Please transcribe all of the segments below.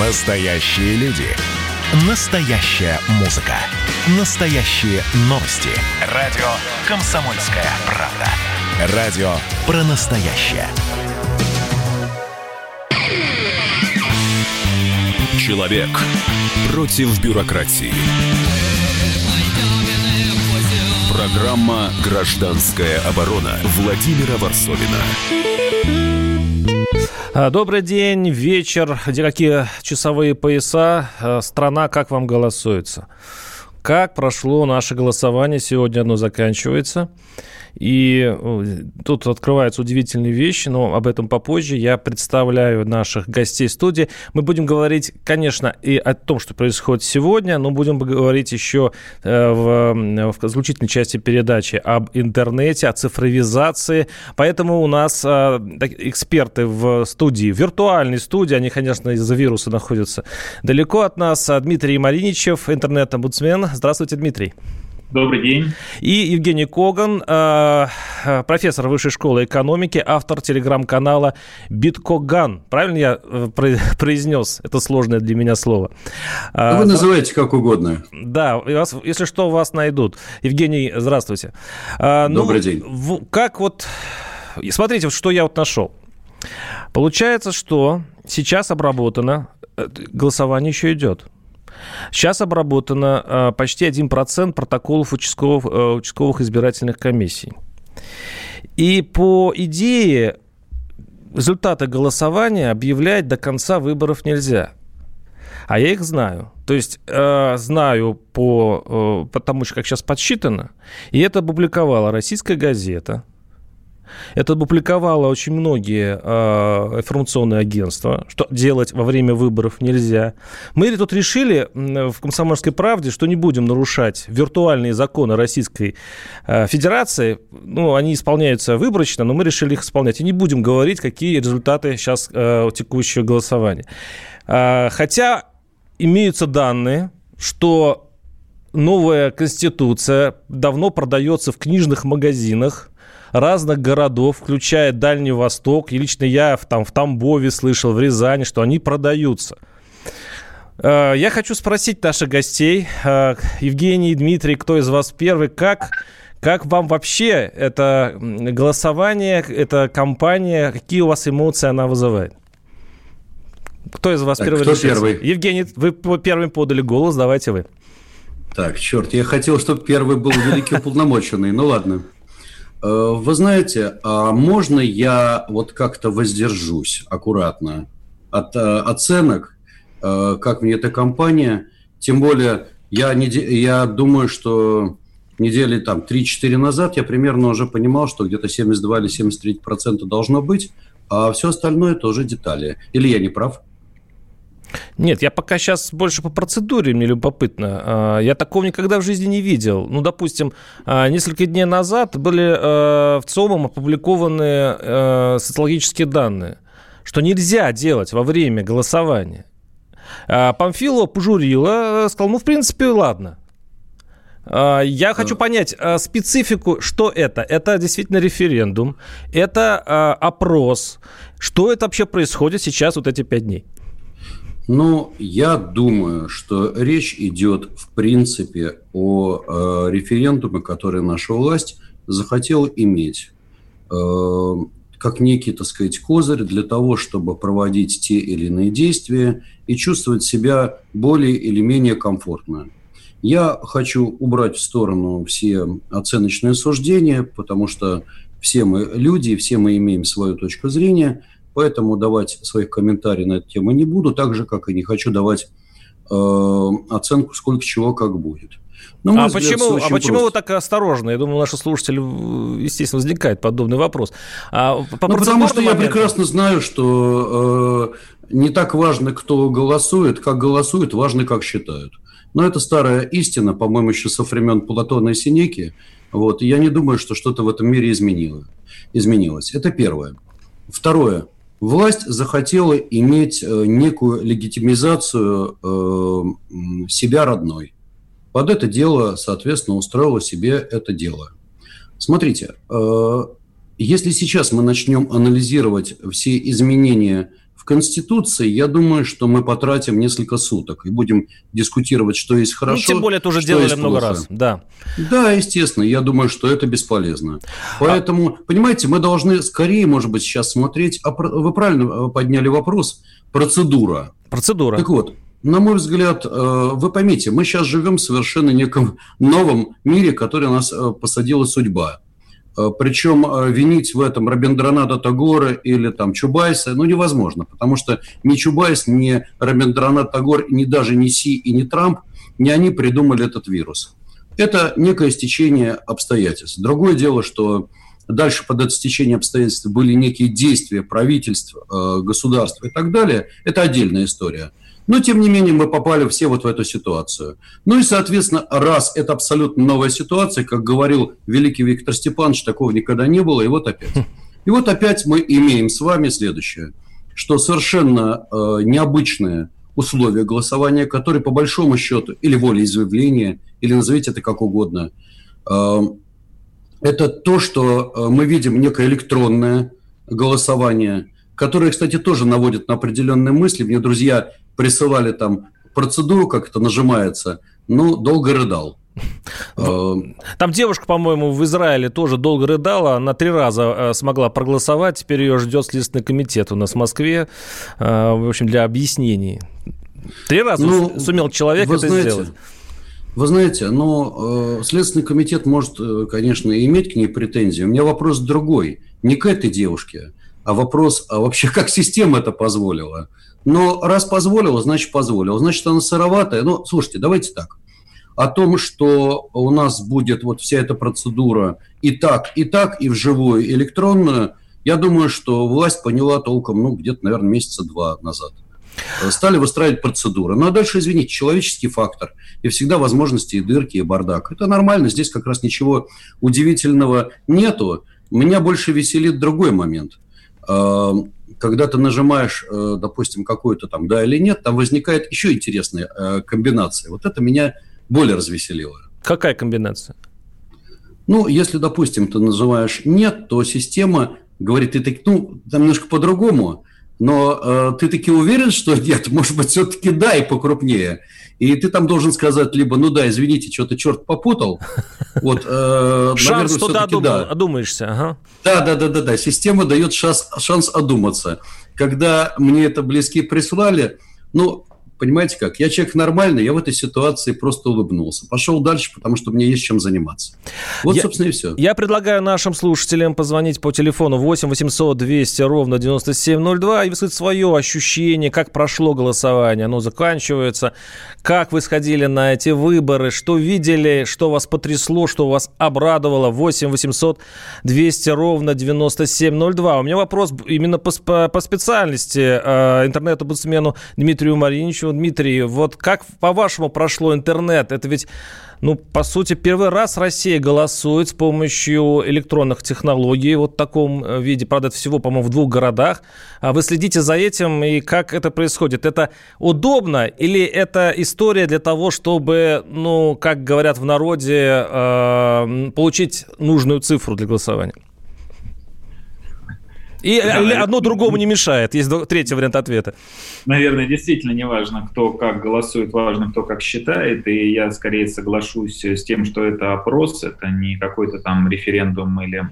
Настоящие люди. Настоящая музыка. Настоящие новости. Радио «Комсомольская правда». Радио про настоящее. Человек против бюрократии. Программа «Гражданская оборона» Владимира Ворсобина. Добрый день, вечер. Где какие часовые пояса? Страна, как вам голосуется? Как прошло наше голосование? Сегодня оно заканчивается. И тут открываются удивительные вещи, но об этом попозже. Я представляю наших гостей студии. Мы будем говорить, конечно, и о том, что происходит сегодня, но будем говорить еще в заключительной части передачи об интернете, о цифровизации. Поэтому у нас эксперты в студии, в виртуальной студии, они, конечно, из-за вируса находятся далеко от нас. Дмитрий Мариничев, интернет-омбудсмен. Здравствуйте, Дмитрий. Добрый день. И Евгений Коган, профессор Высшей школы экономики, автор телеграм-канала «Биткоган». Правильно я произнес это сложное для меня слово? Вы называете как угодно. Да, если что, вас найдут. Евгений, здравствуйте. Добрый день. Как вот... Смотрите, что я вот нашел. Получается, что сейчас обработано... Голосование еще идет. Сейчас обработано почти 1% протоколов участковых избирательных комиссий. И по идее результаты голосования объявлять до конца выборов нельзя. А я их знаю. То есть знаю по тому, как сейчас подсчитано. И это опубликовала «Российская газета». Это опубликовало очень многие информационные агентства, что делать во время выборов нельзя. Мы тут решили в «Комсомольской правде», что не будем нарушать виртуальные законы Российской Федерации. Ну, они исполняются выборочно, но мы решили их исполнять. И не будем говорить, какие результаты сейчас текущего голосования. Хотя имеются данные, что новая Конституция давно продается в книжных магазинах разных городов, включая Дальний Восток. И лично я в Тамбове слышал, в Рязани, что они продаются. Я хочу спросить наших гостей, Евгений и Дмитрий, кто из вас первый, как вам вообще это голосование, эта кампания, какие у вас эмоции она вызывает? Кто из вас первый? Кто первый? Евгений, вы первым подали голос, давайте вы. Так, черт, я хотел, чтобы первый был великий уполномоченный, ну ладно. Вы знаете, а можно я вот как-то воздержусь аккуратно от оценок, как мне эта компания, тем более я думаю, что недели там 3-4 назад я примерно уже понимал, что где-то 72 или 73% должно быть, а все остальное это уже детали. Или я не прав? Нет, я пока сейчас больше по процедуре, мне любопытно. Я такого никогда в жизни не видел. Ну, допустим, несколько дней назад были в ЦОМом опубликованы социологические данные, что нельзя делать во время голосования. Памфилова пожурила, сказала, ну, в принципе, ладно. Я хочу понять специфику, что это. Это действительно референдум, это опрос. Что это вообще происходит сейчас вот эти 5 дней? Ну, я думаю, что речь идет, в принципе, о референдуме, который наша власть захотела иметь, как некий, так сказать, козырь для того, чтобы проводить те или иные действия и чувствовать себя более или менее комфортно. Я хочу убрать в сторону все оценочные суждения, потому что все мы люди, все мы имеем свою точку зрения. Поэтому давать своих комментариев на эту тему не буду, так же, как и не хочу давать оценку, сколько чего, как будет. А почему вы так осторожны? Я думаю, наши слушатели, естественно, возникает подобный вопрос. Потому что я прекрасно знаю, что не так важно, кто голосует, важно, как считают. Но это старая истина, по-моему, еще со времен Платона и Сенеки. Вот, и я не думаю, что что-то в этом мире изменилось. Это первое. Второе. Власть захотела иметь некую легитимизацию себя родной. Под это дело, соответственно, устроила себе это дело. Смотрите, если сейчас мы начнем анализировать все изменения в в Конституции, я думаю, что мы потратим несколько суток и будем дискутировать, что есть хорошо, ну, тем более, это уже делали много раз. Да, естественно, я думаю, что это бесполезно. Поэтому, понимаете, мы должны скорее, может быть, сейчас смотреть, вы правильно подняли вопрос, процедура. Так вот, на мой взгляд, вы поймите, мы сейчас живем в совершенно неком новом мире, который нас посадила судьба. Причем винить в этом Рабиндраната Тагора или там Чубайса, невозможно, потому что ни Чубайс, ни Рабиндранат Тагор, ни даже ни Си и ни Трамп, ни они придумали этот вирус. Это некое стечение обстоятельств. Другое дело, что дальше под это стечение обстоятельств были некие действия правительств, государств и так далее. Это отдельная история. Но, тем не менее, мы попали все вот в эту ситуацию. Ну и, соответственно, раз это абсолютно новая ситуация, как говорил великий Виктор Степанович, такого никогда не было, и вот опять. И вот опять мы имеем с вами следующее, что совершенно необычные условия голосования, которые по большому счету, или волеизъявление, или назовите это как угодно, это то, что мы видим некое электронное голосование, которое, кстати, тоже наводит на определенные мысли. Мне друзья присылали там процедуру, как это нажимается, долго рыдал. Там девушка, по-моему, в Израиле тоже долго рыдала, она 3 раза смогла проголосовать, теперь ее ждет Следственный комитет у нас в Москве, в общем, для объяснений. 3 раза сумел человек это сделать. Вы знаете, Следственный комитет может, конечно, иметь к ней претензии. У меня вопрос другой, не к этой девушке, а вопрос, а вообще как система это позволила? Но раз позволила, значит, она сыроватая. Слушайте, давайте так. О том, что у нас будет вот вся эта процедура и так, и вживую, и электронную, я думаю, что власть поняла толком, где-то, наверное, месяца 2 назад. Стали выстраивать процедуры. А дальше, извините, человеческий фактор. И всегда возможности и дырки, и бардак. Это нормально, здесь как раз ничего удивительного нету. Меня больше веселит другой момент. Когда ты нажимаешь, допустим, какую-то там «да» или «нет», там возникает еще интересные комбинации. Вот это меня более развеселило. Какая комбинация? Если, допустим, ты называешь «нет», то система говорит, ты так, там немножко по-другому, но ты таки уверен, что нет, может быть, все-таки «да» и покрупнее. И ты там должен сказать либо «да, извините, что-то черт попутал». Шанс, что ты одумаешься. Да. Система дает шанс одуматься. Когда мне это близкие прислали, понимаете как, я человек нормальный, я в этой ситуации просто улыбнулся. Пошел дальше, потому что мне есть чем заниматься. Собственно, и все. Я предлагаю нашим слушателям позвонить по телефону 8 800 200 ровно 9702 и высказать свое ощущение, как прошло голосование, оно заканчивается, как вы сходили на эти выборы, что видели, что вас потрясло, что вас обрадовало. 8 800 200 ровно 9702. У меня вопрос именно по специальности интернет-омбудсмену Дмитрию Мариничеву. Дмитрий, вот как, по-вашему, прошло интернет? Это ведь, по сути, первый раз Россия голосует с помощью электронных технологий вот в таком виде. Правда, это всего, по-моему, в 2 городах. Вы следите за этим, и как это происходит? Это удобно или это история для того, чтобы, как говорят в народе, получить нужную цифру для голосования? И одно другому не мешает. Есть 3-й вариант ответа. Наверное, действительно не важно, кто как голосует, важно, кто как считает. И я скорее соглашусь с тем, что это опрос, это не какой-то там референдум или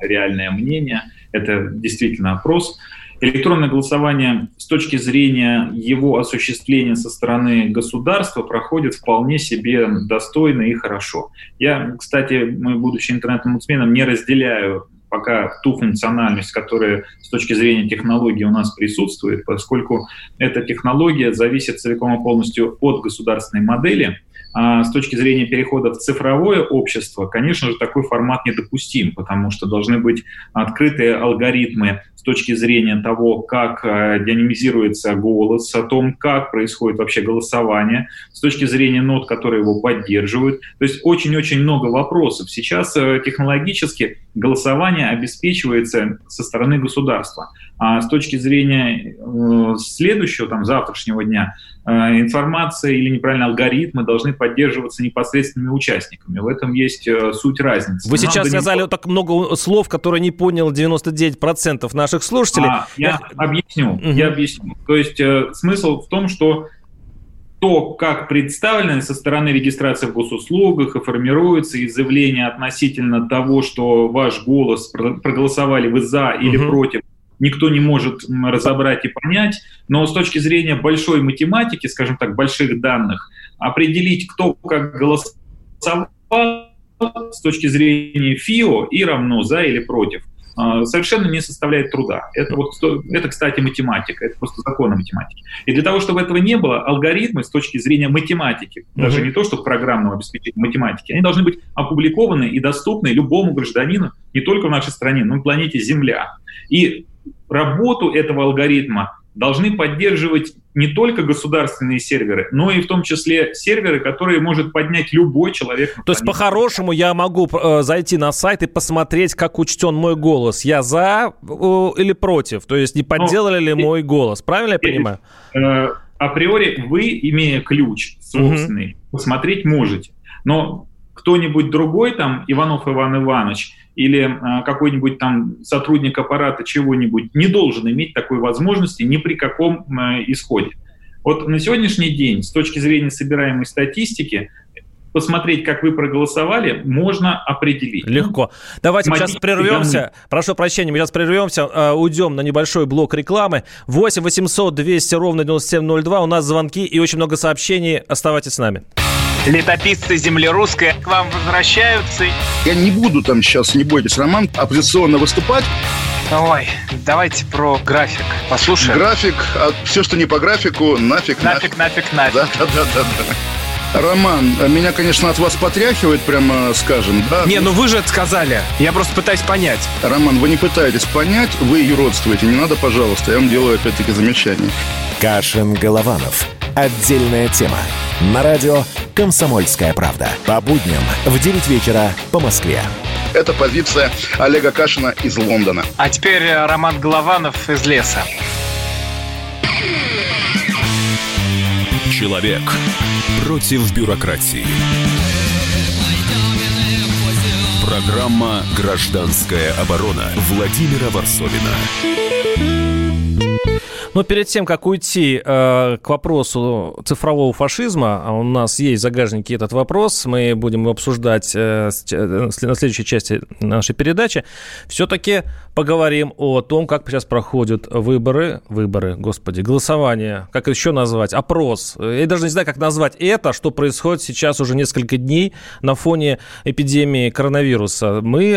реальное мнение. Это действительно опрос. Электронное голосование с точки зрения его осуществления со стороны государства проходит вполне себе достойно и хорошо. Я, кстати, будучи интернет-омбудсменом, не разделяю пока ту функциональность, которая с точки зрения технологии у нас присутствует, поскольку эта технология зависит целиком и полностью от государственной модели. С точки зрения перехода в цифровое общество, конечно же, такой формат недопустим, потому что должны быть открытые алгоритмы с точки зрения того, как динамизируется голос, о том, как происходит вообще голосование, с точки зрения нот, которые его поддерживают. То есть очень-очень много вопросов. Сейчас технологически голосование обеспечивается со стороны государства. А с точки зрения следующего, завтрашнего дня, информация или, неправильно, алгоритмы должны поддерживаться непосредственными участниками. В этом есть суть разницы. Вы сейчас сказали так много слов, которые не понял 99% наших слушателей. Я объясню. То есть смысл в том, что то, как представлено со стороны регистрации в госуслугах и формируется изъявление относительно того, что ваш голос, проголосовали вы за или против, никто не может разобрать и понять. Но с точки зрения большой математики, скажем так, больших данных, определить, кто как голосовал с точки зрения ФИО и равно за или против, совершенно не составляет труда. Это, кстати, математика, это просто законы математики. И для того, чтобы этого не было, алгоритмы с точки зрения математики, даже не то, что программного обеспечения математики, они должны быть опубликованы и доступны любому гражданину, не только в нашей стране, но и на планете Земля. И работу этого алгоритма должны поддерживать не только государственные серверы, но и в том числе серверы, которые может поднять любой человек. То есть по-хорошему я могу зайти на сайт и посмотреть, как учтен мой голос. Я за или против? То есть не подделали ли мой голос? Правильно я понимаю? Априори вы, имея ключ собственный, посмотреть можете. Но кто-нибудь другой, Иванов Иван Иванович, или какой-нибудь сотрудник аппарата чего-нибудь, не должен иметь такой возможности ни при каком исходе. Вот на сегодняшний день, с точки зрения собираемой статистики, посмотреть, как вы проголосовали, можно определить. Легко. Давайте сейчас прервемся. Прошу прощения, мы сейчас прервемся, уйдем на небольшой блок рекламы. 8 800 200 ровно 9702. У нас звонки и очень много сообщений. Оставайтесь с нами. Летописцы земли русской к вам возвращаются. Я не буду сейчас, не бойтесь, Роман, оппозиционно выступать. Ой, давайте про график послушаем. График, а все, что не по графику, нафиг. Да. Роман, меня, конечно, от вас потряхивает, прямо скажем, да? Вы же это сказали, я просто пытаюсь понять. Роман, вы не пытаетесь понять, вы юродствуете, не надо, пожалуйста, я вам делаю опять-таки замечание. Кашин-Голованов. Отдельная тема. На радио «Комсомольская правда». По будням в 9 вечера по Москве. Это позиция Олега Кашина из Лондона. А теперь Роман Голованов из леса. Человек против бюрократии. Программа «Гражданская оборона» Владимира Ворсобина. Но перед тем, как уйти к вопросу цифрового фашизма, а у нас есть в загажнике этот вопрос, мы будем обсуждать на следующей части нашей передачи, все-таки поговорим о том, как сейчас проходят голосование, как еще назвать, опрос. Я даже не знаю, как назвать это, что происходит сейчас уже несколько дней на фоне эпидемии коронавируса. Мы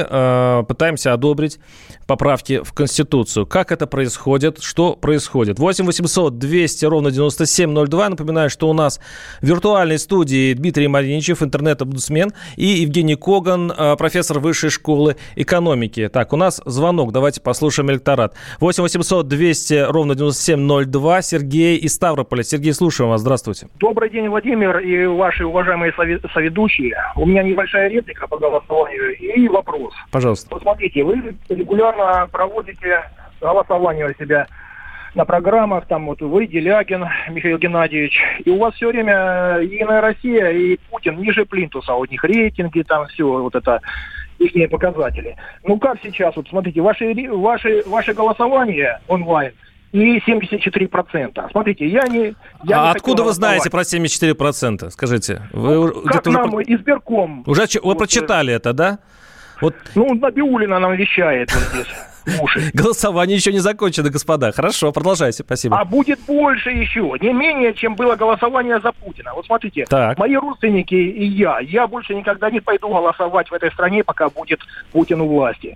пытаемся одобрить поправки в Конституцию. Как это происходит, что происходит? 8 800 200 ровно 9702. Напоминаю, что у нас в виртуальной студии Дмитрий Мариничев, интернет-омбудсмен, и Евгений Коган, профессор Высшей школы экономики. Так, у нас звонок. Давайте послушаем электорат. 8 800 200 ровно 9702. Сергей из Ставрополя. Сергей, слушаем вас. Здравствуйте. Добрый день, Владимир, и ваши уважаемые соведущие. У меня небольшая реплика по голосованию и вопрос. Пожалуйста. Посмотрите, вы регулярно проводите голосование у себя на программах, вы, Делягин, Михаил Геннадьевич, и у вас все время и «Иная Россия», и Путин ниже плинтуса, у них рейтинги, все это, ихние показатели. Как сейчас, смотрите, ваше голосование онлайн и 74%. Смотрите, я не откуда вы знаете про 74%? Скажите. Вы как нам избирком. Вы прочитали это, да? Набиуллина нам вещает здесь. Голосование еще не закончено, господа. Хорошо, продолжайте, спасибо. А будет больше еще, не менее, чем было голосование за Путина. Смотрите, так. Мои родственники и я больше никогда не пойду голосовать в этой стране, пока будет Путин у власти.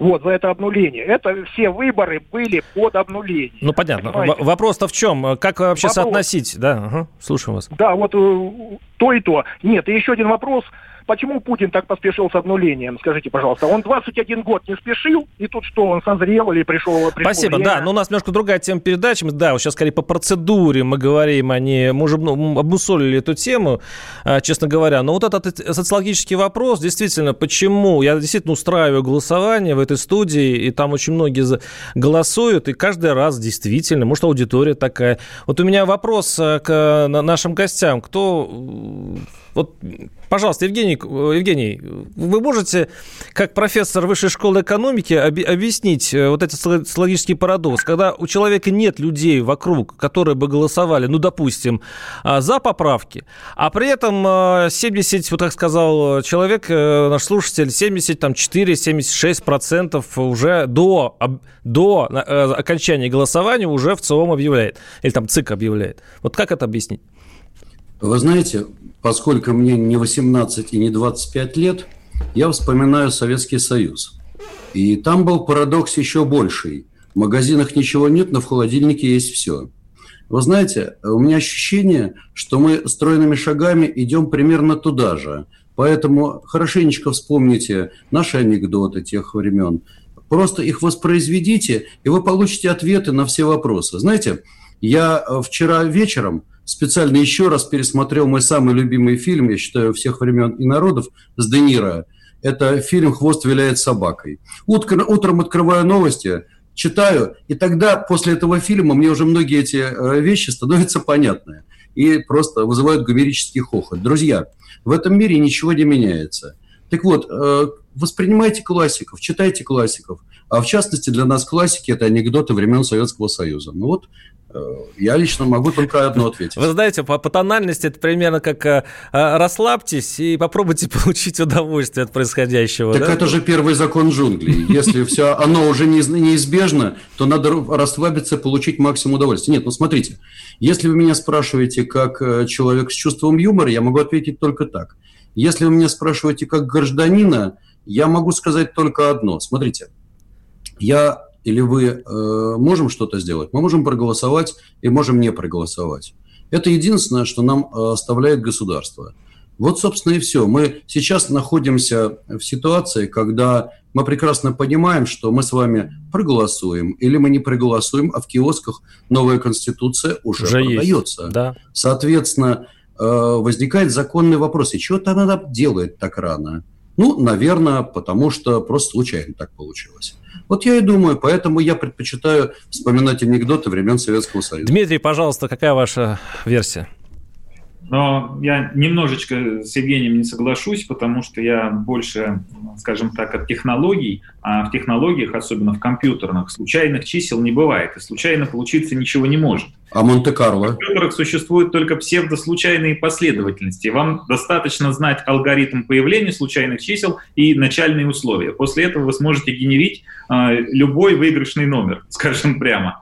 За это обнуление. Это все выборы были под обнуление. Понятно. Понимаете? Вопрос-то в чем? Как вообще соотносить? Да, слушаем вас. Да, то и то. Нет, и еще один вопрос. Почему Путин так поспешил с обнулением? Скажите, пожалуйста. Он 21 год не спешил, и тут что, он созрел или пришло Спасибо, время? Да. Но у нас немножко другая тема передачи. Да, сейчас скорее по процедуре мы говорим, мы уже обмусолили эту тему, честно говоря. Но вот этот социологический вопрос, действительно, почему? Я действительно устраиваю голосование в этой студии, и там очень многие голосуют, и каждый раз действительно, может, аудитория такая. Вот у меня вопрос к нашим гостям. Кто... Вот, пожалуйста, Евгений, вы можете, как профессор Высшей школы экономики, объяснить вот этот социологический парадокс, когда у человека нет людей вокруг, которые бы голосовали, допустим, за поправки, а при этом 70, вот как сказал человек, наш слушатель, 74-76% уже до окончания голосования уже в ЦИОМ объявляет, или там ЦИК объявляет. Вот как это объяснить? Вы знаете, поскольку мне не 18 и не 25 лет, я вспоминаю Советский Союз. И там был парадокс еще больший. В магазинах ничего нет, но в холодильнике есть все. Вы знаете, у меня ощущение, что мы стройными шагами идем примерно туда же. Поэтому хорошенечко вспомните наши анекдоты тех времен. Просто их воспроизведите, и вы получите ответы на все вопросы. Знаете, я вчера вечером специально еще раз пересмотрел мой самый любимый фильм, я считаю, всех времен и народов, с Де Ниро. Это фильм «Хвост виляет собакой». Утром открываю новости, читаю, и тогда после этого фильма мне уже многие эти вещи становятся понятны и просто вызывают гомерический хохот. Друзья, в этом мире ничего не меняется. Так вот, воспринимайте классиков, читайте классиков. А в частности, для нас классики – это анекдоты времен Советского Союза. Ну вот, я лично могу только одно ответить. Вы знаете, по тональности это примерно как расслабьтесь и попробуйте получить удовольствие от происходящего. Так да? Это же первый закон джунглей. Если все оно уже неизбежно, то надо расслабиться и получить максимум удовольствия. Нет, смотрите, если вы меня спрашиваете как человек с чувством юмора, я могу ответить только так. Если вы меня спрашиваете как гражданина, я могу сказать только одно. Смотрите, я... или вы можем что-то сделать, мы можем проголосовать и можем не проголосовать. Это единственное, что нам оставляет государство. Вот, собственно, и все. Мы сейчас находимся в ситуации, когда мы прекрасно понимаем, что мы с вами проголосуем или мы не проголосуем, а в киосках новая конституция уже продается. Да. Соответственно, возникает законный вопрос, и чего-то она делает так рано. Наверное, потому что просто случайно так получилось. Вот я и думаю, поэтому я предпочитаю вспоминать анекдоты времен Советского Союза. Дмитрий, пожалуйста, какая ваша версия? Но я немножечко с Евгением не соглашусь, потому что я больше, скажем так, от технологий, а в технологиях, особенно в компьютерных, случайных чисел не бывает, и случайно получиться ничего не может. А Монте-Карло? В компьютерах существуют только псевдослучайные последовательности. Вам достаточно знать алгоритм появления случайных чисел и начальные условия. После этого вы сможете генерить любой выигрышный номер, скажем прямо.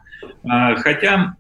Хотя,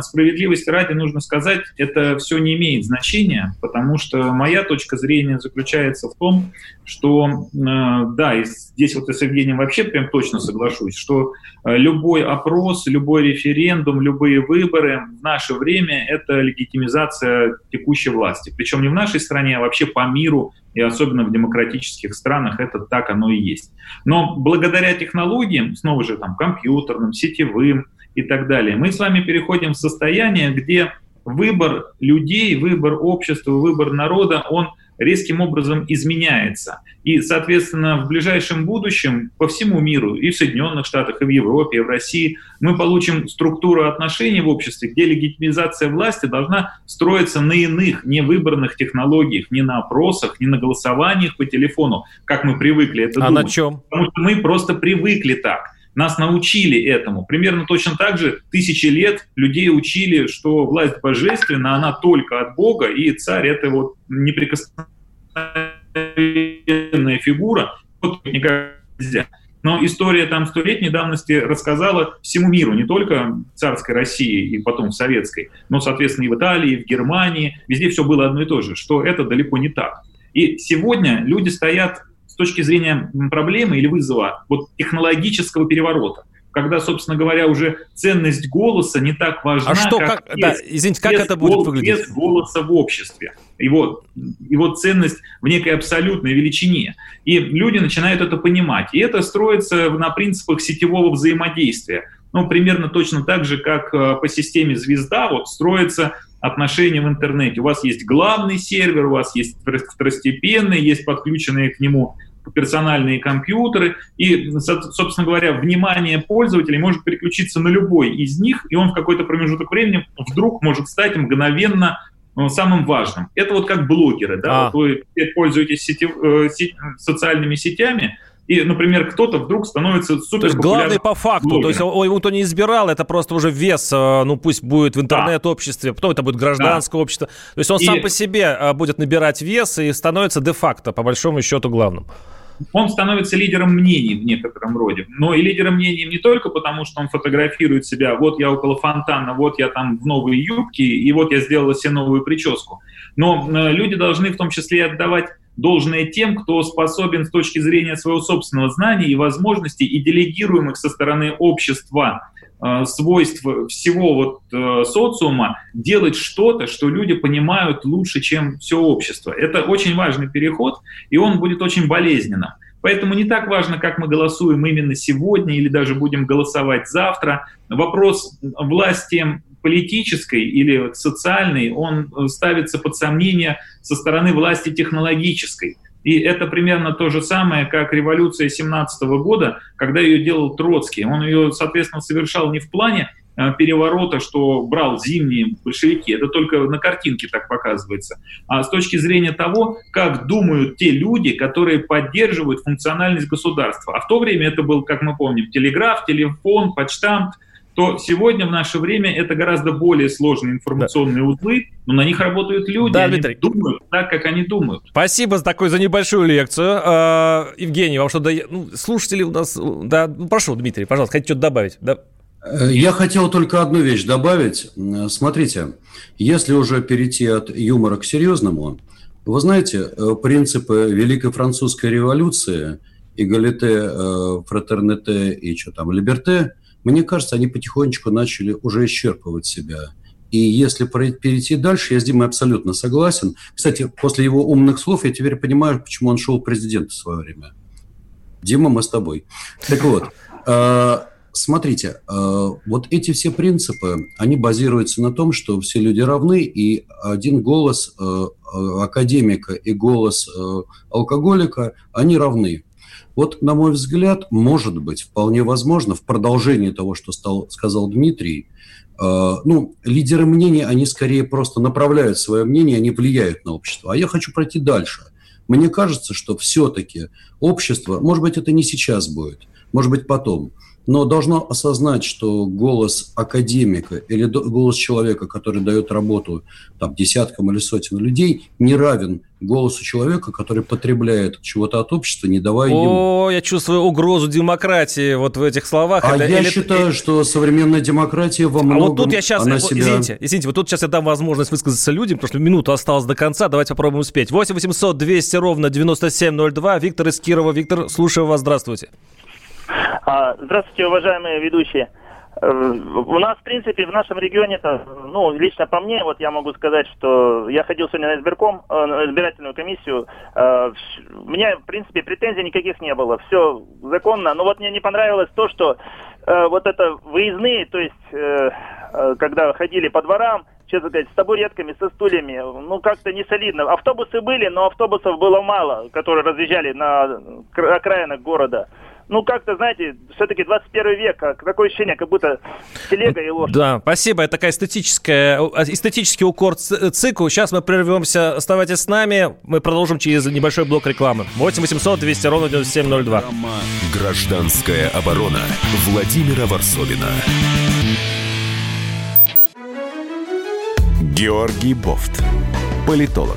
справедливости ради, нужно сказать, это все не имеет значения, потому что моя точка зрения заключается в том, что, да, и здесь вот я с Евгением вообще прям точно соглашусь, что любой опрос, любой референдум, любые выборы в наше время – это легитимизация текущей власти. Причем не в нашей стране, а вообще по миру, и особенно в демократических странах это так оно и есть. Но благодаря технологиям, снова же там компьютерным, сетевым, и так далее. Мы с вами переходим в состояние, где выбор людей, выбор общества, выбор народа, он резким образом изменяется. И, соответственно, в ближайшем будущем по всему миру, и в Соединенных Штатах, и в Европе, и в России, мы получим структуру отношений в обществе, где легитимизация власти должна строиться на иных, невыборных технологиях, не на опросах, не на голосованиях по телефону, как мы привыкли это думать. На чем? Потому что мы просто привыкли так. Нас научили этому. Примерно точно так же тысячи лет людей учили, что власть божественна, она только от Бога, и царь — это вот неприкосновенная фигура, вот никак нельзя. Но история там столетней давности рассказала всему миру, не только царской России и потом советской, но, соответственно, и в Италии, и в Германии, везде все было одно и то же, что это далеко не так. И сегодня люди стоят с точки зрения проблемы или вызова вот технологического переворота. когда, собственно говоря, уже ценность голоса не так важна, а что, как, да, извините, как это будет выглядеть? Вес голоса в обществе, его ценность в некой абсолютной величине. И люди начинают это понимать. И это строится на принципах сетевого взаимодействия. Ну, примерно точно так же, как по системе «Звезда» строится отношения в интернете. У вас есть главный сервер, у вас есть второстепенный, есть подключенные к нему персональные компьютеры. И, собственно говоря, внимание пользователей может переключиться на любой из них, и он в какой-то промежуток времени вдруг может стать мгновенно самым важным. Это вот как блогеры. Да? Вот вы пользуетесь социальными сетями, и, например, кто-то вдруг становится суперпопулярным. То есть главный по факту, блогером. То есть его-то не избирал, это просто уже вес, ну пусть будет в интернет-обществе, потом это будет гражданское общество. То есть он сам по себе будет набирать вес и становится де-факто, по большому счету, главным. Он становится лидером мнений в некотором роде. Но и лидером мнений не только потому, что он фотографирует себя. Вот я около фонтана, вот я там в новой юбке, и вот я сделала себе новую прическу. Но люди должны в том числе и отдавать должное тем, кто способен с точки зрения своего собственного знания и возможностей и делегируемых со стороны общества свойств всего социума делать что-то, что люди понимают лучше, чем все общество. Это очень важный переход, и он будет очень болезненным. Поэтому не так важно, как мы голосуем именно сегодня или даже будем голосовать завтра. Вопрос власти политической или социальной, он ставится под сомнение со стороны власти технологической. И это примерно то же самое, как революция 1917 года, когда ее делал Троцкий. Он ее, соответственно, совершал не в плане переворота, что брал зимние большевики. Это только на картинке так показывается. А с точки зрения того, как думают те люди, которые поддерживают функциональность государства. А в то время это был, как мы помним, телеграф, телефон, почтамт. То сегодня в наше время это гораздо более сложные информационные узлы, но на них работают люди, они думают так, как они думают. Спасибо за небольшую лекцию. Евгений, вам что-то... слушатели у нас... Да, прошу, Дмитрий, пожалуйста, хотите что-то добавить? Да? Я хотел только одну вещь добавить. Смотрите, если уже перейти от юмора к серьезному, вы знаете, принципы Великой Французской революции, эгалите, фратерните и что там, либерте, мне кажется, они потихонечку начали уже исчерпывать себя. И если перейти дальше, я с Димой абсолютно согласен. Кстати, после его умных слов я теперь понимаю, почему он шел президентом в свое время. Дима, мы с тобой. Так вот, смотрите, вот эти все принципы, они базируются на том, что все люди равны, и один голос академика и голос алкоголика, они равны. Вот, на мой взгляд, может быть, вполне возможно, в продолжении того, что сказал Дмитрий, лидеры мнения, они скорее просто направляют свое мнение, они влияют на общество. А я хочу пройти дальше. Мне кажется, что все-таки общество, может быть, это не сейчас будет, может быть, потом, но должно осознать, что голос академика или голос человека, который дает работу там, десяткам или сотен людей, не равен голосу человека, который потребляет чего-то от общества, не давая ему. Я чувствую угрозу демократии вот в этих словах. А я считаю, что современная демократия во многом... А вот тут я сейчас... Извините, вот тут сейчас я дам возможность высказаться людям, потому что минуту осталось до конца, давайте попробуем успеть. 8-800-200-97-02, Виктор Искирова. Виктор, слушаю вас, здравствуйте. Здравствуйте, уважаемые ведущие. У нас, в принципе, в нашем регионе, лично по мне, вот я могу сказать, что я ходил сегодня на избирательную комиссию, у меня, в принципе, претензий никаких не было, все законно, но вот мне не понравилось то, что вот это выездные, то есть, когда ходили по дворам, честно сказать, с табуретками, со стульями, как-то не солидно. Автобусы были, но автобусов было мало, которые разъезжали на окраинах города. Как-то, знаете, все-таки 21 век, такое ощущение, как будто телега и лошадь. Да, спасибо, это такая эстетический укор циклу. Сейчас мы прервемся, оставайтесь с нами, мы продолжим через небольшой блок рекламы. 8-800-200-97-02. Программа «Гражданская оборона» Владимира Ворсобина. Георгий Бофт. Политолог,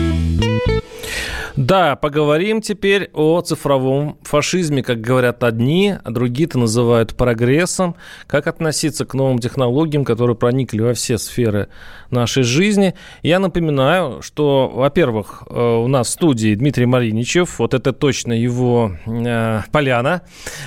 Да, поговорим теперь о цифровом фашизме, как говорят одни, а другие-то называют прогрессом. Как относиться к новым технологиям, которые проникли во все сферы нашей жизни? Я напоминаю, что, во-первых, у нас в студии Дмитрий Мариничев, вот это точно его поляна,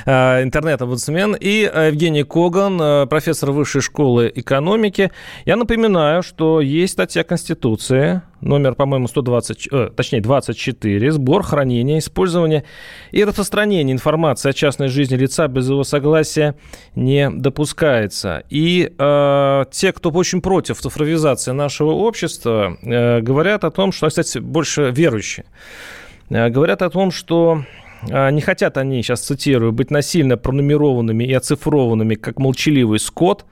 интернет-омбудсмен, и Евгений Коган, профессор Высшей школы экономики. Я напоминаю, что есть статья Конституции, номер, по-моему, 24, сбор, хранение, использование и распространение информации о частной жизни лица без его согласия не допускается. И те, кто очень против цифровизации нашего общества, говорят о том, что, кстати, больше верующие, говорят о том, что не хотят они, сейчас цитирую, быть насильно пронумерованными и оцифрованными, как молчаливый скот.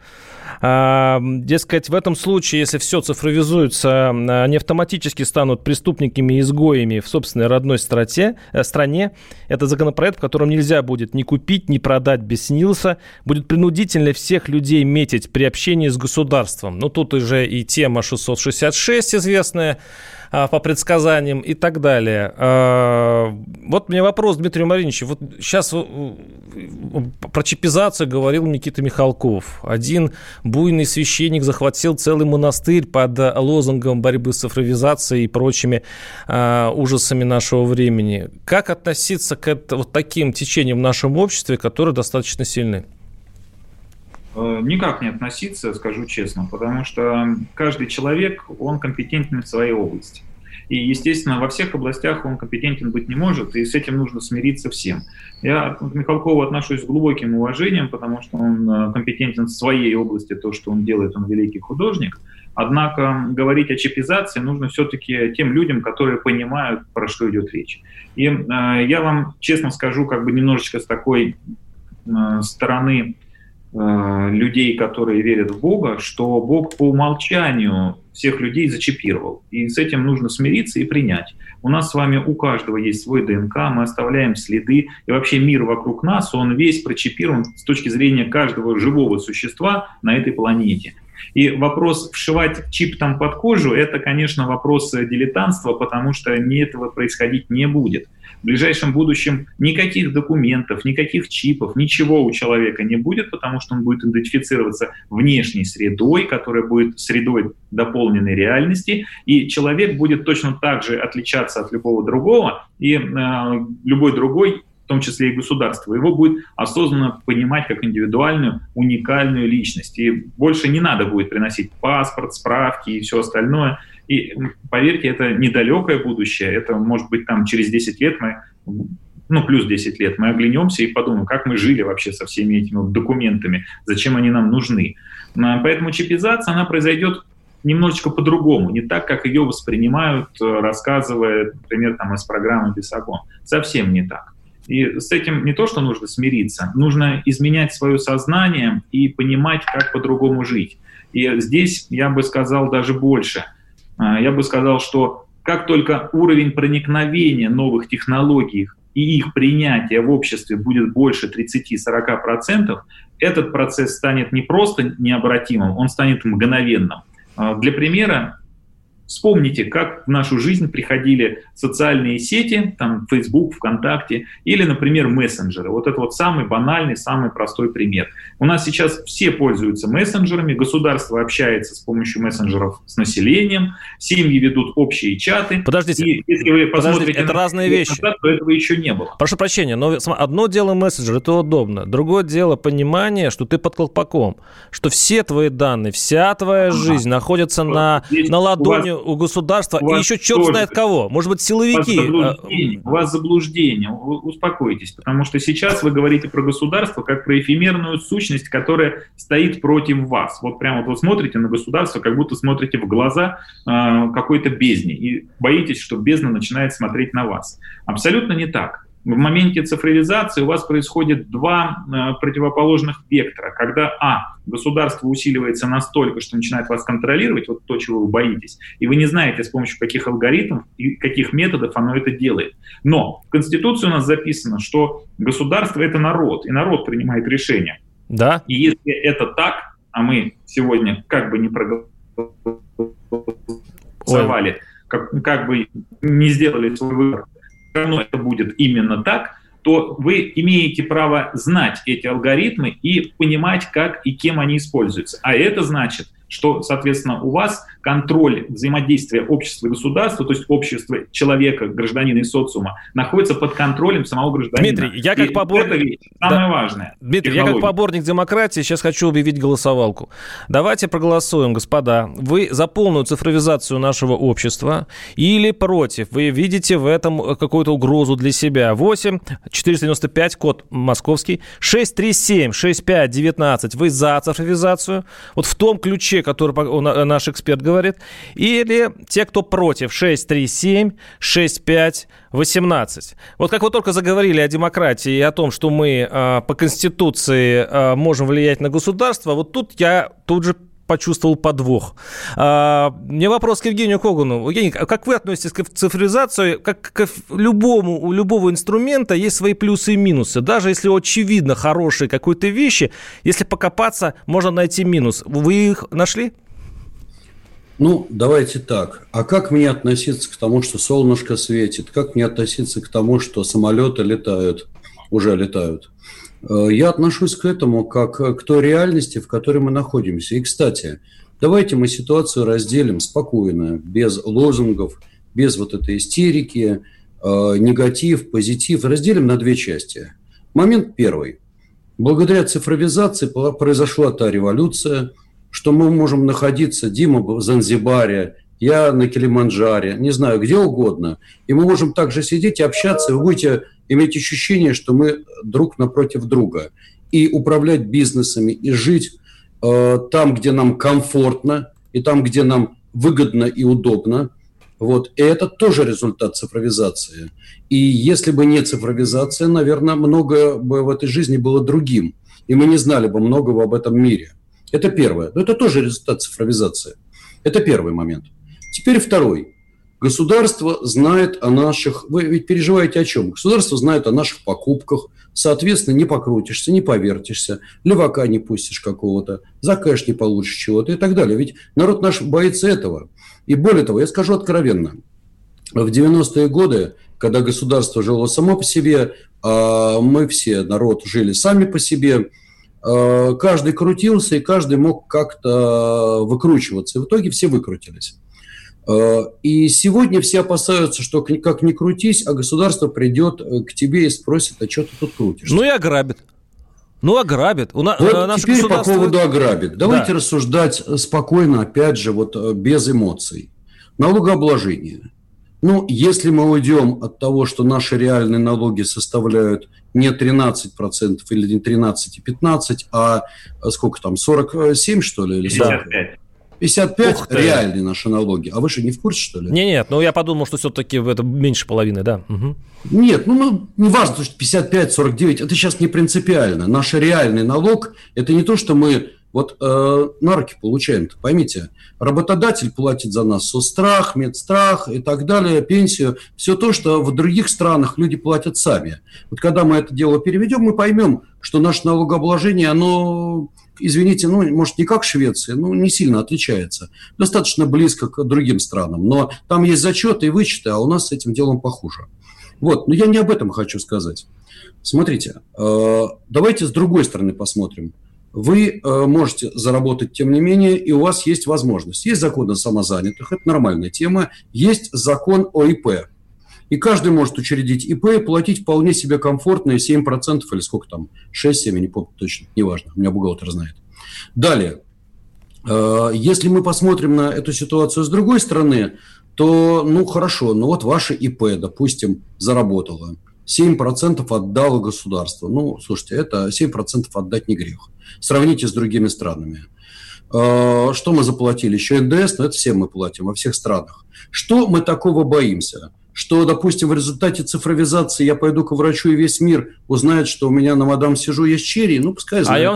Дескать, в этом случае, если все цифровизуется, они автоматически станут преступниками-изгоями в собственной родной стране. Это законопроект, в котором нельзя будет ни купить, ни продать без СНИЛСа. Будет принудительно всех людей метить при общении с государством. Ну, тут уже и тема 666 известная по предсказаниям и так далее. Вот мне вопрос, Дмитрий Мариничев. Вот сейчас про чипизацию говорил Никита Михалков. Один буйный священник захватил целый монастырь под лозунгом борьбы с цифровизацией и прочими ужасами нашего времени. Как относиться к вот таким течениям в нашем обществе, которые достаточно сильны? Никак не относиться, скажу честно, потому что каждый человек, он компетентен в своей области. И, естественно, во всех областях он компетентен быть не может, и с этим нужно смириться всем. Я к Михалкову отношусь с глубоким уважением, потому что он компетентен в своей области, то, что он делает, он великий художник. Однако говорить о чипизации нужно все-таки тем людям, которые понимают, про что идет речь. И я вам честно скажу, как бы немножечко с такой стороны людей, которые верят в Бога, что Бог по умолчанию всех людей зачипировал. И с этим нужно смириться и принять. У нас с вами у каждого есть свой ДНК, мы оставляем следы. И вообще мир вокруг нас, он весь прочипирован с точки зрения каждого живого существа на этой планете. И вопрос вшивать чип там под кожу, это, конечно, вопрос дилетантства, потому что этого происходить не будет. В ближайшем будущем никаких документов, никаких чипов, ничего у человека не будет, потому что он будет идентифицироваться внешней средой, которая будет средой дополненной реальности, и человек будет точно так же отличаться от любого другого, и любой другой, в том числе и государство, его будет осознанно понимать как индивидуальную, уникальную личность. И больше не надо будет приносить паспорт, справки и все остальное. И, поверьте, это недалекое будущее. Это, может быть, там через 10 лет мы... Ну, плюс 10 лет, мы оглянемся и подумаем, как мы жили вообще со всеми этими документами, зачем они нам нужны. Поэтому чипизация, она произойдет немножечко по-другому, не так, как ее воспринимают, рассказывая, например, там, из программы «Бесогон». Совсем не так. И с этим не то, что нужно смириться, нужно изменять свое сознание и понимать, как по-другому жить. И здесь я бы сказал даже больше. Я бы сказал, что как только уровень проникновения новых технологий и их принятие в обществе будет больше 30-40%, этот процесс станет не просто необратимым, он станет мгновенным. Для примера, вспомните, как в нашу жизнь приходили социальные сети, там Facebook, ВКонтакте или, например, мессенджеры. Вот это вот самый банальный, самый простой пример. У нас сейчас все пользуются мессенджерами, государство общается с помощью мессенджеров с населением, семьи ведут общие чаты. Подождите, и если вы посмотрите, это разные вещи. То этого еще не было. Прошу прощения, но одно дело мессенджер, это удобно. Другое дело понимание, что ты под колпаком, что все твои данные, вся твоя жизнь находится на ладони у государства, у и еще черт тоже знает кого. Может быть, силовики. У вас заблуждение. Успокойтесь. Потому что сейчас вы говорите про государство как про эфемерную сущность, которая стоит против вас. Вот прямо вот вы смотрите на государство, как будто смотрите в глаза какой-то бездне. И боитесь, что бездна начинает смотреть на вас. Абсолютно не так. В моменте цифровизации у вас происходит два противоположных вектора, когда государство усиливается настолько, что начинает вас контролировать, вот то, чего вы боитесь, и вы не знаете, с помощью каких алгоритмов и каких методов оно это делает. Но в Конституции у нас записано, что государство – это народ, и народ принимает решения. Да. И если это так, а мы сегодня как бы не проголосовали, как бы не сделали свой выбор, равно это будет именно так, то вы имеете право знать эти алгоритмы и понимать, как и кем они используются. А это значит, что, соответственно, у вас контроль взаимодействия общества и государства, то есть общества, человека, гражданина и социума, находится под контролем самого гражданина. Дмитрий, я как поборник... Самое важное. Дмитрий, я как поборник демократии сейчас хочу объявить голосовалку. Давайте проголосуем, господа. Вы за полную цифровизацию нашего общества или против? Вы видите в этом какую-то угрозу для себя? 8 495, код московский, 637 65 19. Вы за цифровизацию? Вот в том ключе, который наш эксперт говорит, или те, кто против, 637-65-18. Вот как вы только заговорили о демократии и о том, что мы по Конституции можем влиять на государство, вот тут я тут же почувствовал подвох. Мне вопрос к Евгению Когану. Евгений, как вы относитесь к цифровизации? Как к у любого инструмента есть свои плюсы и минусы. Даже если очевидно хорошие какой-то вещи, если покопаться, можно найти минус. Вы их нашли? Ну, давайте так. А как мне относиться к тому, что солнышко светит? Как мне относиться к тому, что самолеты летают? Уже летают. Я отношусь к этому как к той реальности, в которой мы находимся. И, кстати, давайте мы ситуацию разделим спокойно, без лозунгов, без вот этой истерики, негатив, позитив. Разделим на две части. Момент первый. Благодаря цифровизации произошла та революция, что мы можем находиться, Дима в Занзибаре, я на Килиманджаре, не знаю, где угодно. И мы можем также сидеть и общаться, и вы будете иметь ощущение, что мы друг напротив друга. И управлять бизнесами, и жить там, где нам комфортно, и там, где нам выгодно и удобно. Вот. И это тоже результат цифровизации. И если бы не цифровизация, наверное, многое бы в этой жизни было другим. И мы не знали бы многого об этом мире. Это первое. Но это тоже результат цифровизации. Это первый момент. Теперь второй. Государство знает о наших... Вы ведь переживаете о чем? Государство знает о наших покупках. Соответственно, не покрутишься, не повертишься. Левака не пустишь какого-то. За кэш не получишь чего-то и так далее. Ведь народ наш боится этого. И более того, я скажу откровенно. В 90-е годы, когда государство жило само по себе, а мы все, народ, жили сами по себе, каждый крутился и каждый мог как-то выкручиваться. И в итоге все выкрутились. И сегодня все опасаются, что как ни крутись, а государство придет к тебе и спросит, а что ты тут крутишь? Ну и ограбит. Ну ограбит. Вот теперь государство... по поводу ограбит. Давайте рассуждать спокойно, опять же, вот без эмоций. Налогообложение. Ну, если мы уйдем от того, что наши реальные налоги составляют не 13% или не 13 и 15, а сколько там, 47, что ли? Или 55. 55 реальные наши налоги. А вы же не в курсе, что ли? Нет, ну я подумал, что все-таки это меньше половины, да. Угу. Нет, ну не важно, что 55, 49, это сейчас не принципиально. Наш реальный налог, это не то, что мы вот на руки получаем-то, поймите. Работодатель платит за нас соцстрах, медстрах и так далее, пенсию. Все то, что в других странах люди платят сами. Вот когда мы это дело переведем, мы поймем, что наше налогообложение, оно... Извините, ну, может, не как Швеция, но не сильно отличается. Достаточно близко к другим странам. Но там есть зачеты и вычеты, а у нас с этим делом похуже. Вот, но я не об этом хочу сказать. Смотрите, давайте с другой стороны посмотрим. Вы можете заработать, тем не менее, и у вас есть возможность. Есть закон о самозанятых, это нормальная тема. Есть закон о ИП. И каждый может учредить ИП и платить вполне себе комфортные 7% или сколько там, 6-7, я не помню точно, неважно, у меня бухгалтер знает. Далее, если мы посмотрим на эту ситуацию с другой стороны, то, ну, хорошо, ну, вот ваше ИП, допустим, заработало, 7% отдало государство. Ну, слушайте, это 7% отдать не грех. Сравните с другими странами. Что мы заплатили? Еще НДС, но это все мы платим во всех странах. Что мы такого боимся? что, допустим, в результате цифровизации я пойду к врачу, и весь мир узнает, что у меня на мадам Сижу есть черри, ну, пускай знает. А я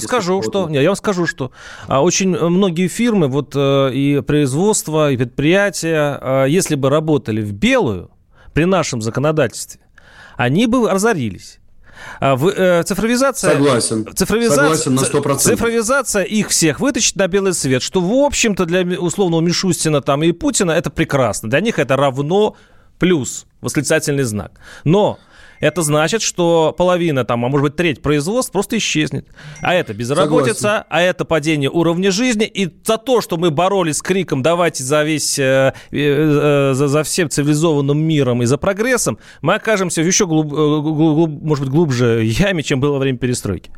вам скажу, что, очень многие фирмы, вот и производство, и предприятия, если бы работали в белую при нашем законодательстве, они бы разорились. Цифровизация, Согласен на 100%. Цифровизация их всех вытащит на белый свет, что, в общем-то, для условного Мишустина там, и Путина это прекрасно. Для них это равно плюс, восклицательный знак. Но это значит, что половина, там, а может быть треть производств просто исчезнет. А это безработица, а это падение уровня жизни. И за то, что мы боролись с криком «давайте за весь, за всем цивилизованным миром и за прогрессом», мы окажемся в еще, может быть, глубже яме, чем было во время перестройки.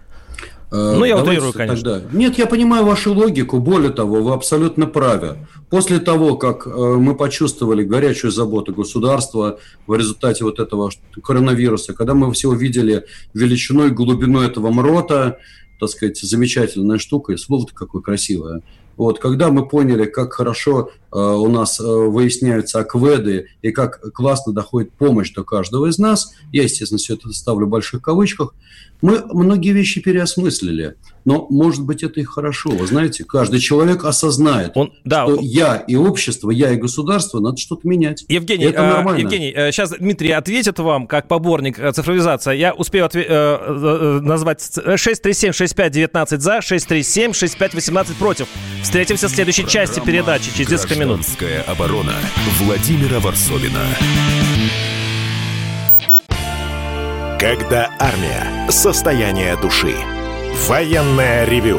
Ну, я утрирую, конечно. Тогда. Нет, я понимаю вашу логику. Более того, вы абсолютно правы. После того, как мы почувствовали горячую заботу государства в результате вот этого коронавируса, когда мы все увидели величину и глубину этого мрота, так сказать, замечательная штука, и слово-то какое красивое. Вот, когда мы поняли, как хорошо у нас выясняются акведы и как классно доходит помощь до каждого из нас, я, естественно, все это ставлю в больших кавычках, мы многие вещи переосмыслили. Но, может быть, это и хорошо. Вы знаете, каждый человек осознает, что я и общество, я и государство, надо что-то менять. Евгений, это нормально. Евгений, сейчас Дмитрий ответит вам, как поборник цифровизации. Я успею назвать 637-65-19 за, 637-65-18 против. Встретимся в следующей части передачи через несколько минут. Гражданская оборона Владимира Ворсобина. Когда армия. Состояние души. Военное ревю.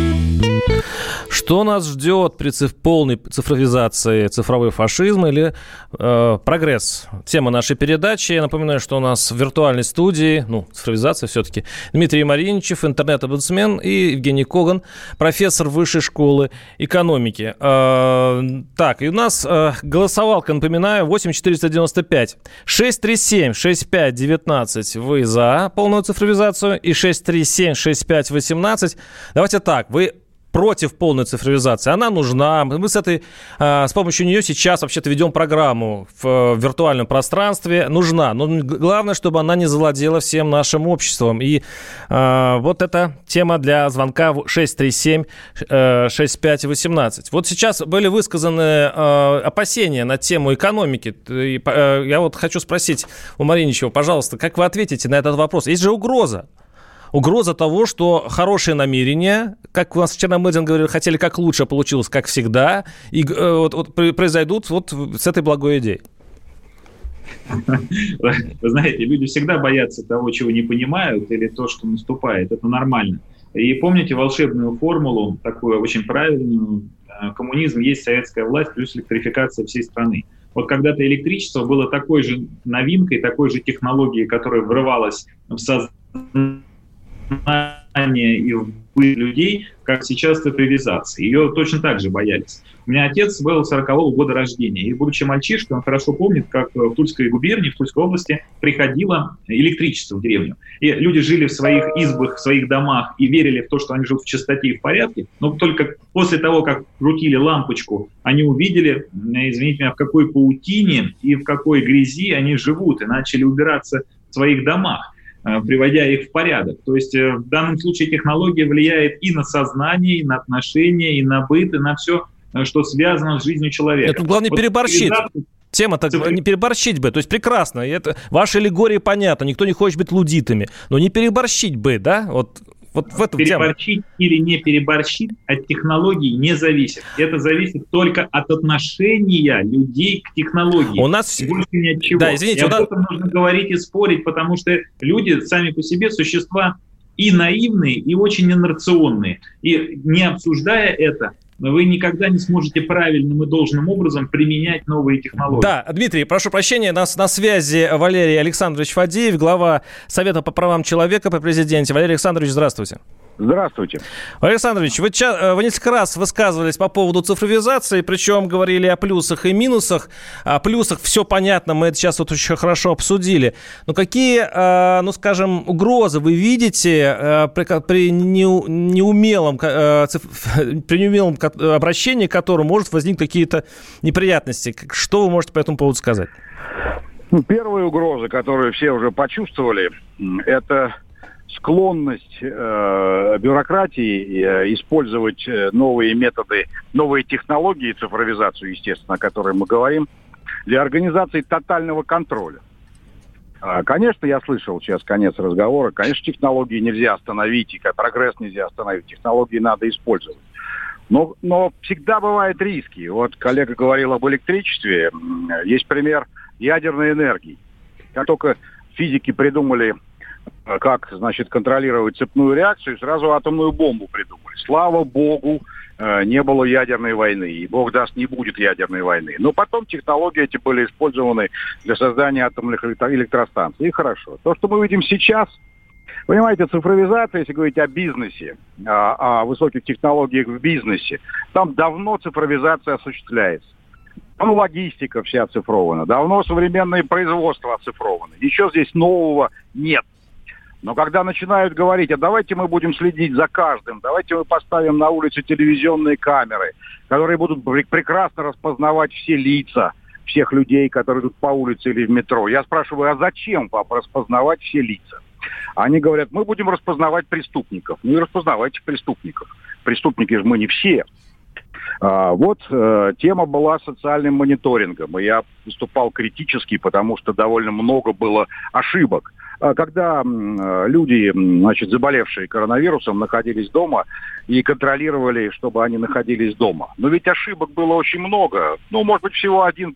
Что нас ждет при полной цифровизации, цифровой фашизм или прогресс? Тема нашей передачи. Я напоминаю, что у нас в виртуальной студии, цифровизация все-таки, Дмитрий Мариничев, интернет-омбудсмен, и Евгений Коган, профессор Высшей школы экономики. Так, и у нас голосовалка, напоминаю, 8495. 637-65-19 вы за полную цифровизацию, и 637-65-18. Давайте так, вы против полной цифровизации. Она нужна. Мы с помощью нее сейчас вообще-то ведем программу в виртуальном пространстве. Нужна. Но главное, чтобы она не завладела всем нашим обществом. И вот эта тема для звонка 637-65-18. Вот сейчас были высказаны опасения на тему экономики. И, я вот хочу спросить у Мариничева, пожалуйста, как вы ответите на этот вопрос? Есть же угроза. Угроза того, что хорошие намерения, как у нас вчера Мэддин говорил, хотели как лучше, получилось как всегда, и произойдут с этой благой идеей. Вы знаете, люди всегда боятся того, чего не понимают, или то, что наступает. Это нормально. И помните волшебную формулу, такую очень правильную: коммунизм есть советская власть плюс электрификация всей страны. Вот когда-то электричество было такой же новинкой, такой же технологией, которая врывалась в сознание и в быт людей, как сейчас цифровизация. Ее точно так же боялись. У меня отец был 40-го года рождения, и, будучи мальчишкой, он хорошо помнит, как в Тульской губернии, в Тульской области приходило электричество в деревню. И люди жили в своих избах, в своих домах и верили в то, что они живут в чистоте и в порядке, но только после того, как крутили лампочку, они увидели, извините меня, в какой паутине и в какой грязи они живут, и начали убираться в своих домах, приводя их в порядок. То есть в данном случае технология влияет и на сознание, и на отношения, и на быт, и на все, что связано с жизнью человека. Это главное переборщить. Тема так не переборщить бы. То есть прекрасно. Это, ваши аллегории понятно. Никто не хочет быть лудитами. Но не переборщить бы, да? Вот в этом переборщить тема. Или не переборщить от технологий не зависит. Это зависит только от отношения людей к технологии. У нас... Больше ни от чего. Да, извините, и об этом нужно говорить и спорить, потому что люди сами по себе существа и наивные, и очень инерционные. И не обсуждая это, вы никогда не сможете правильным и должным образом применять новые технологии. Да, Дмитрий, прошу прощения, нас на связи Валерий Александрович Фадеев, глава Совета по правам человека при президенте. Валерий Александрович, здравствуйте. Здравствуйте. Валерий Александрович, вы несколько раз высказывались по поводу цифровизации, причем говорили о плюсах и минусах. О плюсах все понятно, мы это сейчас вот еще хорошо обсудили. Но какие, ну скажем, угрозы вы видите при неумелом обращении, к которому может возникнуть какие-то неприятности? Что вы можете по этому поводу сказать? Ну, первая угроза, которую все уже почувствовали, это... склонность бюрократии использовать новые методы, новые технологии, цифровизацию, естественно, о которой мы говорим, для организации тотального контроля. Конечно, я слышал сейчас конец разговора, конечно, технологии нельзя остановить, и прогресс нельзя остановить, технологии надо использовать. Но всегда бывают риски. Вот коллега говорил об электричестве, есть пример ядерной энергии. Как только физики придумали... как, значит, контролировать цепную реакцию, сразу атомную бомбу придумали. Слава богу, не было ядерной войны, и, бог даст, не будет ядерной войны. Но потом технологии эти были использованы для создания атомных электростанций, и хорошо. То, что мы видим сейчас, понимаете, цифровизация, если говорить о бизнесе, о высоких технологиях в бизнесе, там давно цифровизация осуществляется. Там логистика вся оцифрована, давно современные производства оцифрованы, еще здесь нового нет. Но когда начинают говорить, а давайте мы будем следить за каждым, давайте мы поставим на улице телевизионные камеры, которые будут прекрасно распознавать все лица всех людей, которые идут по улице или в метро. Я спрашиваю, а зачем вам распознавать все лица? Они говорят, мы будем распознавать преступников. Ну и распознавайте преступников. Преступники же мы не все. Тема была социальным мониторингом. И я выступал критически, потому что довольно много было ошибок. Когда люди, значит, заболевшие коронавирусом, находились дома и контролировали, чтобы они находились дома. Но ведь ошибок было очень много, может быть, всего 1%.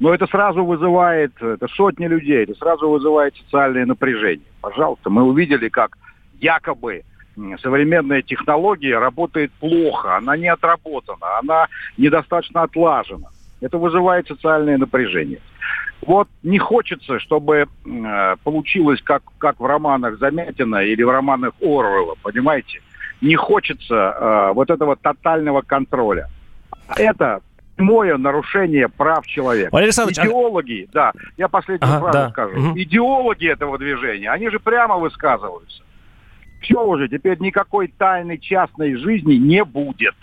Но это сразу вызывает, это сотни людей, это сразу вызывает социальное напряжение. Пожалуйста, мы увидели, как якобы современная технология работает плохо, она не отработана, она недостаточно отлажена. Это вызывает социальное напряжение. Не хочется, чтобы получилось, как в романах Замятина или в романах Орвелла, понимаете? Не хочется этого тотального контроля. Это прямое нарушение прав человека. Идеологи, я последнюю фразу скажу. Угу. Идеологи этого движения, они же прямо высказываются. Все уже, теперь никакой тайной частной жизни не будет.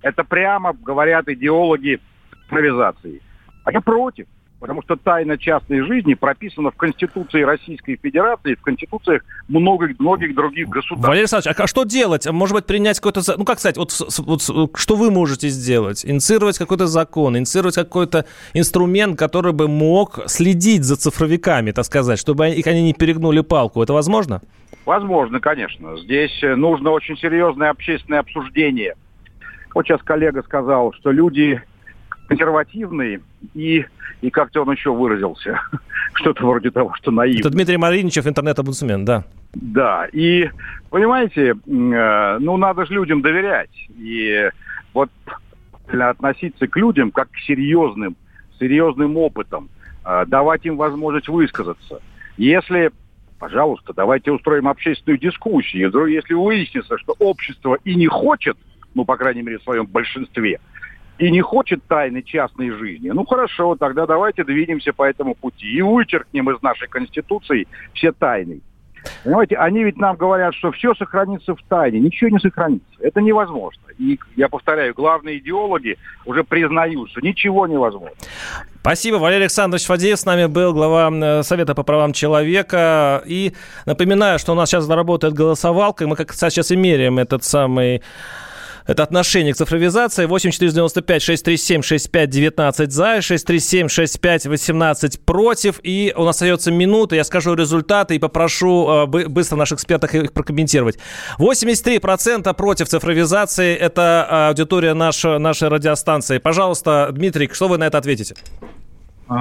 Это прямо говорят идеологи цифровизации. А я против. Потому что тайна частной жизни прописана в Конституции Российской Федерации и в конституциях многих других государств. Валерий Александрович, а что делать? Может быть, принять какой-то... что вы можете сделать? Инициировать какой-то закон, инициировать какой-то инструмент, который бы мог следить за цифровиками, так сказать, чтобы они не перегнули палку. Это возможно? Возможно, конечно. Здесь нужно очень серьезное общественное обсуждение. Сейчас коллега сказал, что люди... консервативные и как-то он еще выразился, что-то вроде того, что наивный. Это Дмитрий Мариничев, интернет-омбудсмен, да. Да, и, понимаете, надо же людям доверять. И относиться к людям как к серьезным опытам, давать им возможность высказаться. Если, пожалуйста, давайте устроим общественную дискуссию. Если выяснится, что общество и не хочет, по крайней мере, в своем большинстве, и не хочет тайны частной жизни, хорошо, тогда давайте двинемся по этому пути и вычеркнем из нашей Конституции все тайны. Понимаете, они ведь нам говорят, что все сохранится в тайне, ничего не сохранится. Это невозможно. И, я повторяю, главные идеологи уже признают, что ничего невозможно. Спасибо. Валерий Александрович Фадеев с нами был, глава Совета по правам человека. И напоминаю, что у нас сейчас работает голосовалка, и мы как раз сейчас и меряем этот самый... Это отношение к цифровизации. 8495-637-6519 за, 637-6518 против. И у нас остается минута. Я скажу результаты и попрошу быстро наших экспертов их прокомментировать. 83% против цифровизации. Это аудитория нашей радиостанции. Пожалуйста, Дмитрий, что вы на это ответите?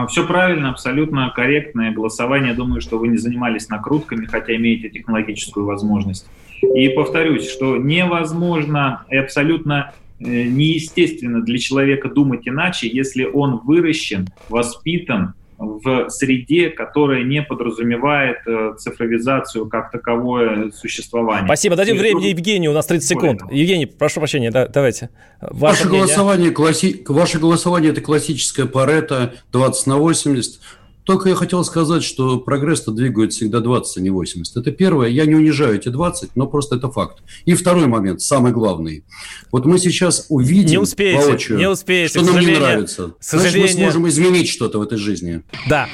Все правильно, абсолютно корректное голосование. Думаю, что вы не занимались накрутками, хотя имеете технологическую возможность. И повторюсь, что невозможно и абсолютно неестественно для человека думать иначе, если он выращен, воспитан в среде, которая не подразумевает цифровизацию как таковое существование. Спасибо. Дадим времени Евгению, у нас 30 секунд. Евгений, прошу прощения, да, давайте. Ваше голосование – это классическое Парето 20/80. Только я хотел сказать, что прогресс-то двигает всегда 20, а не 80. Это первое. Я не унижаю эти 20, но просто это факт. И второй момент, самый главный. Вот мы сейчас увидим воочию, что нам не нравится. Значит, мы сможем изменить что-то в этой жизни. Да.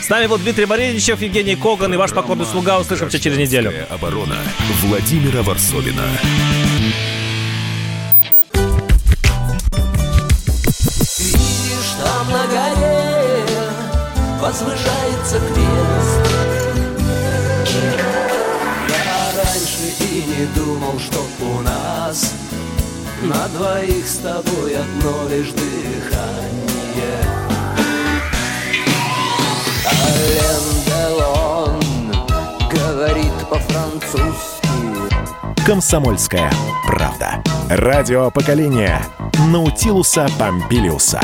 С нами был Дмитрий Мариничев, Евгений Коган и ваш покорный слуга. Услышимся через неделю. Оборона Владимира Ворсобина. Видишь, там на горе возвышается крест. Я раньше и не думал, что у нас на двоих с тобой одно лишь дыхание. Ален Делон говорит по-французски. «Комсомольская правда». Радио поколения Наутилуса Помпилиуса.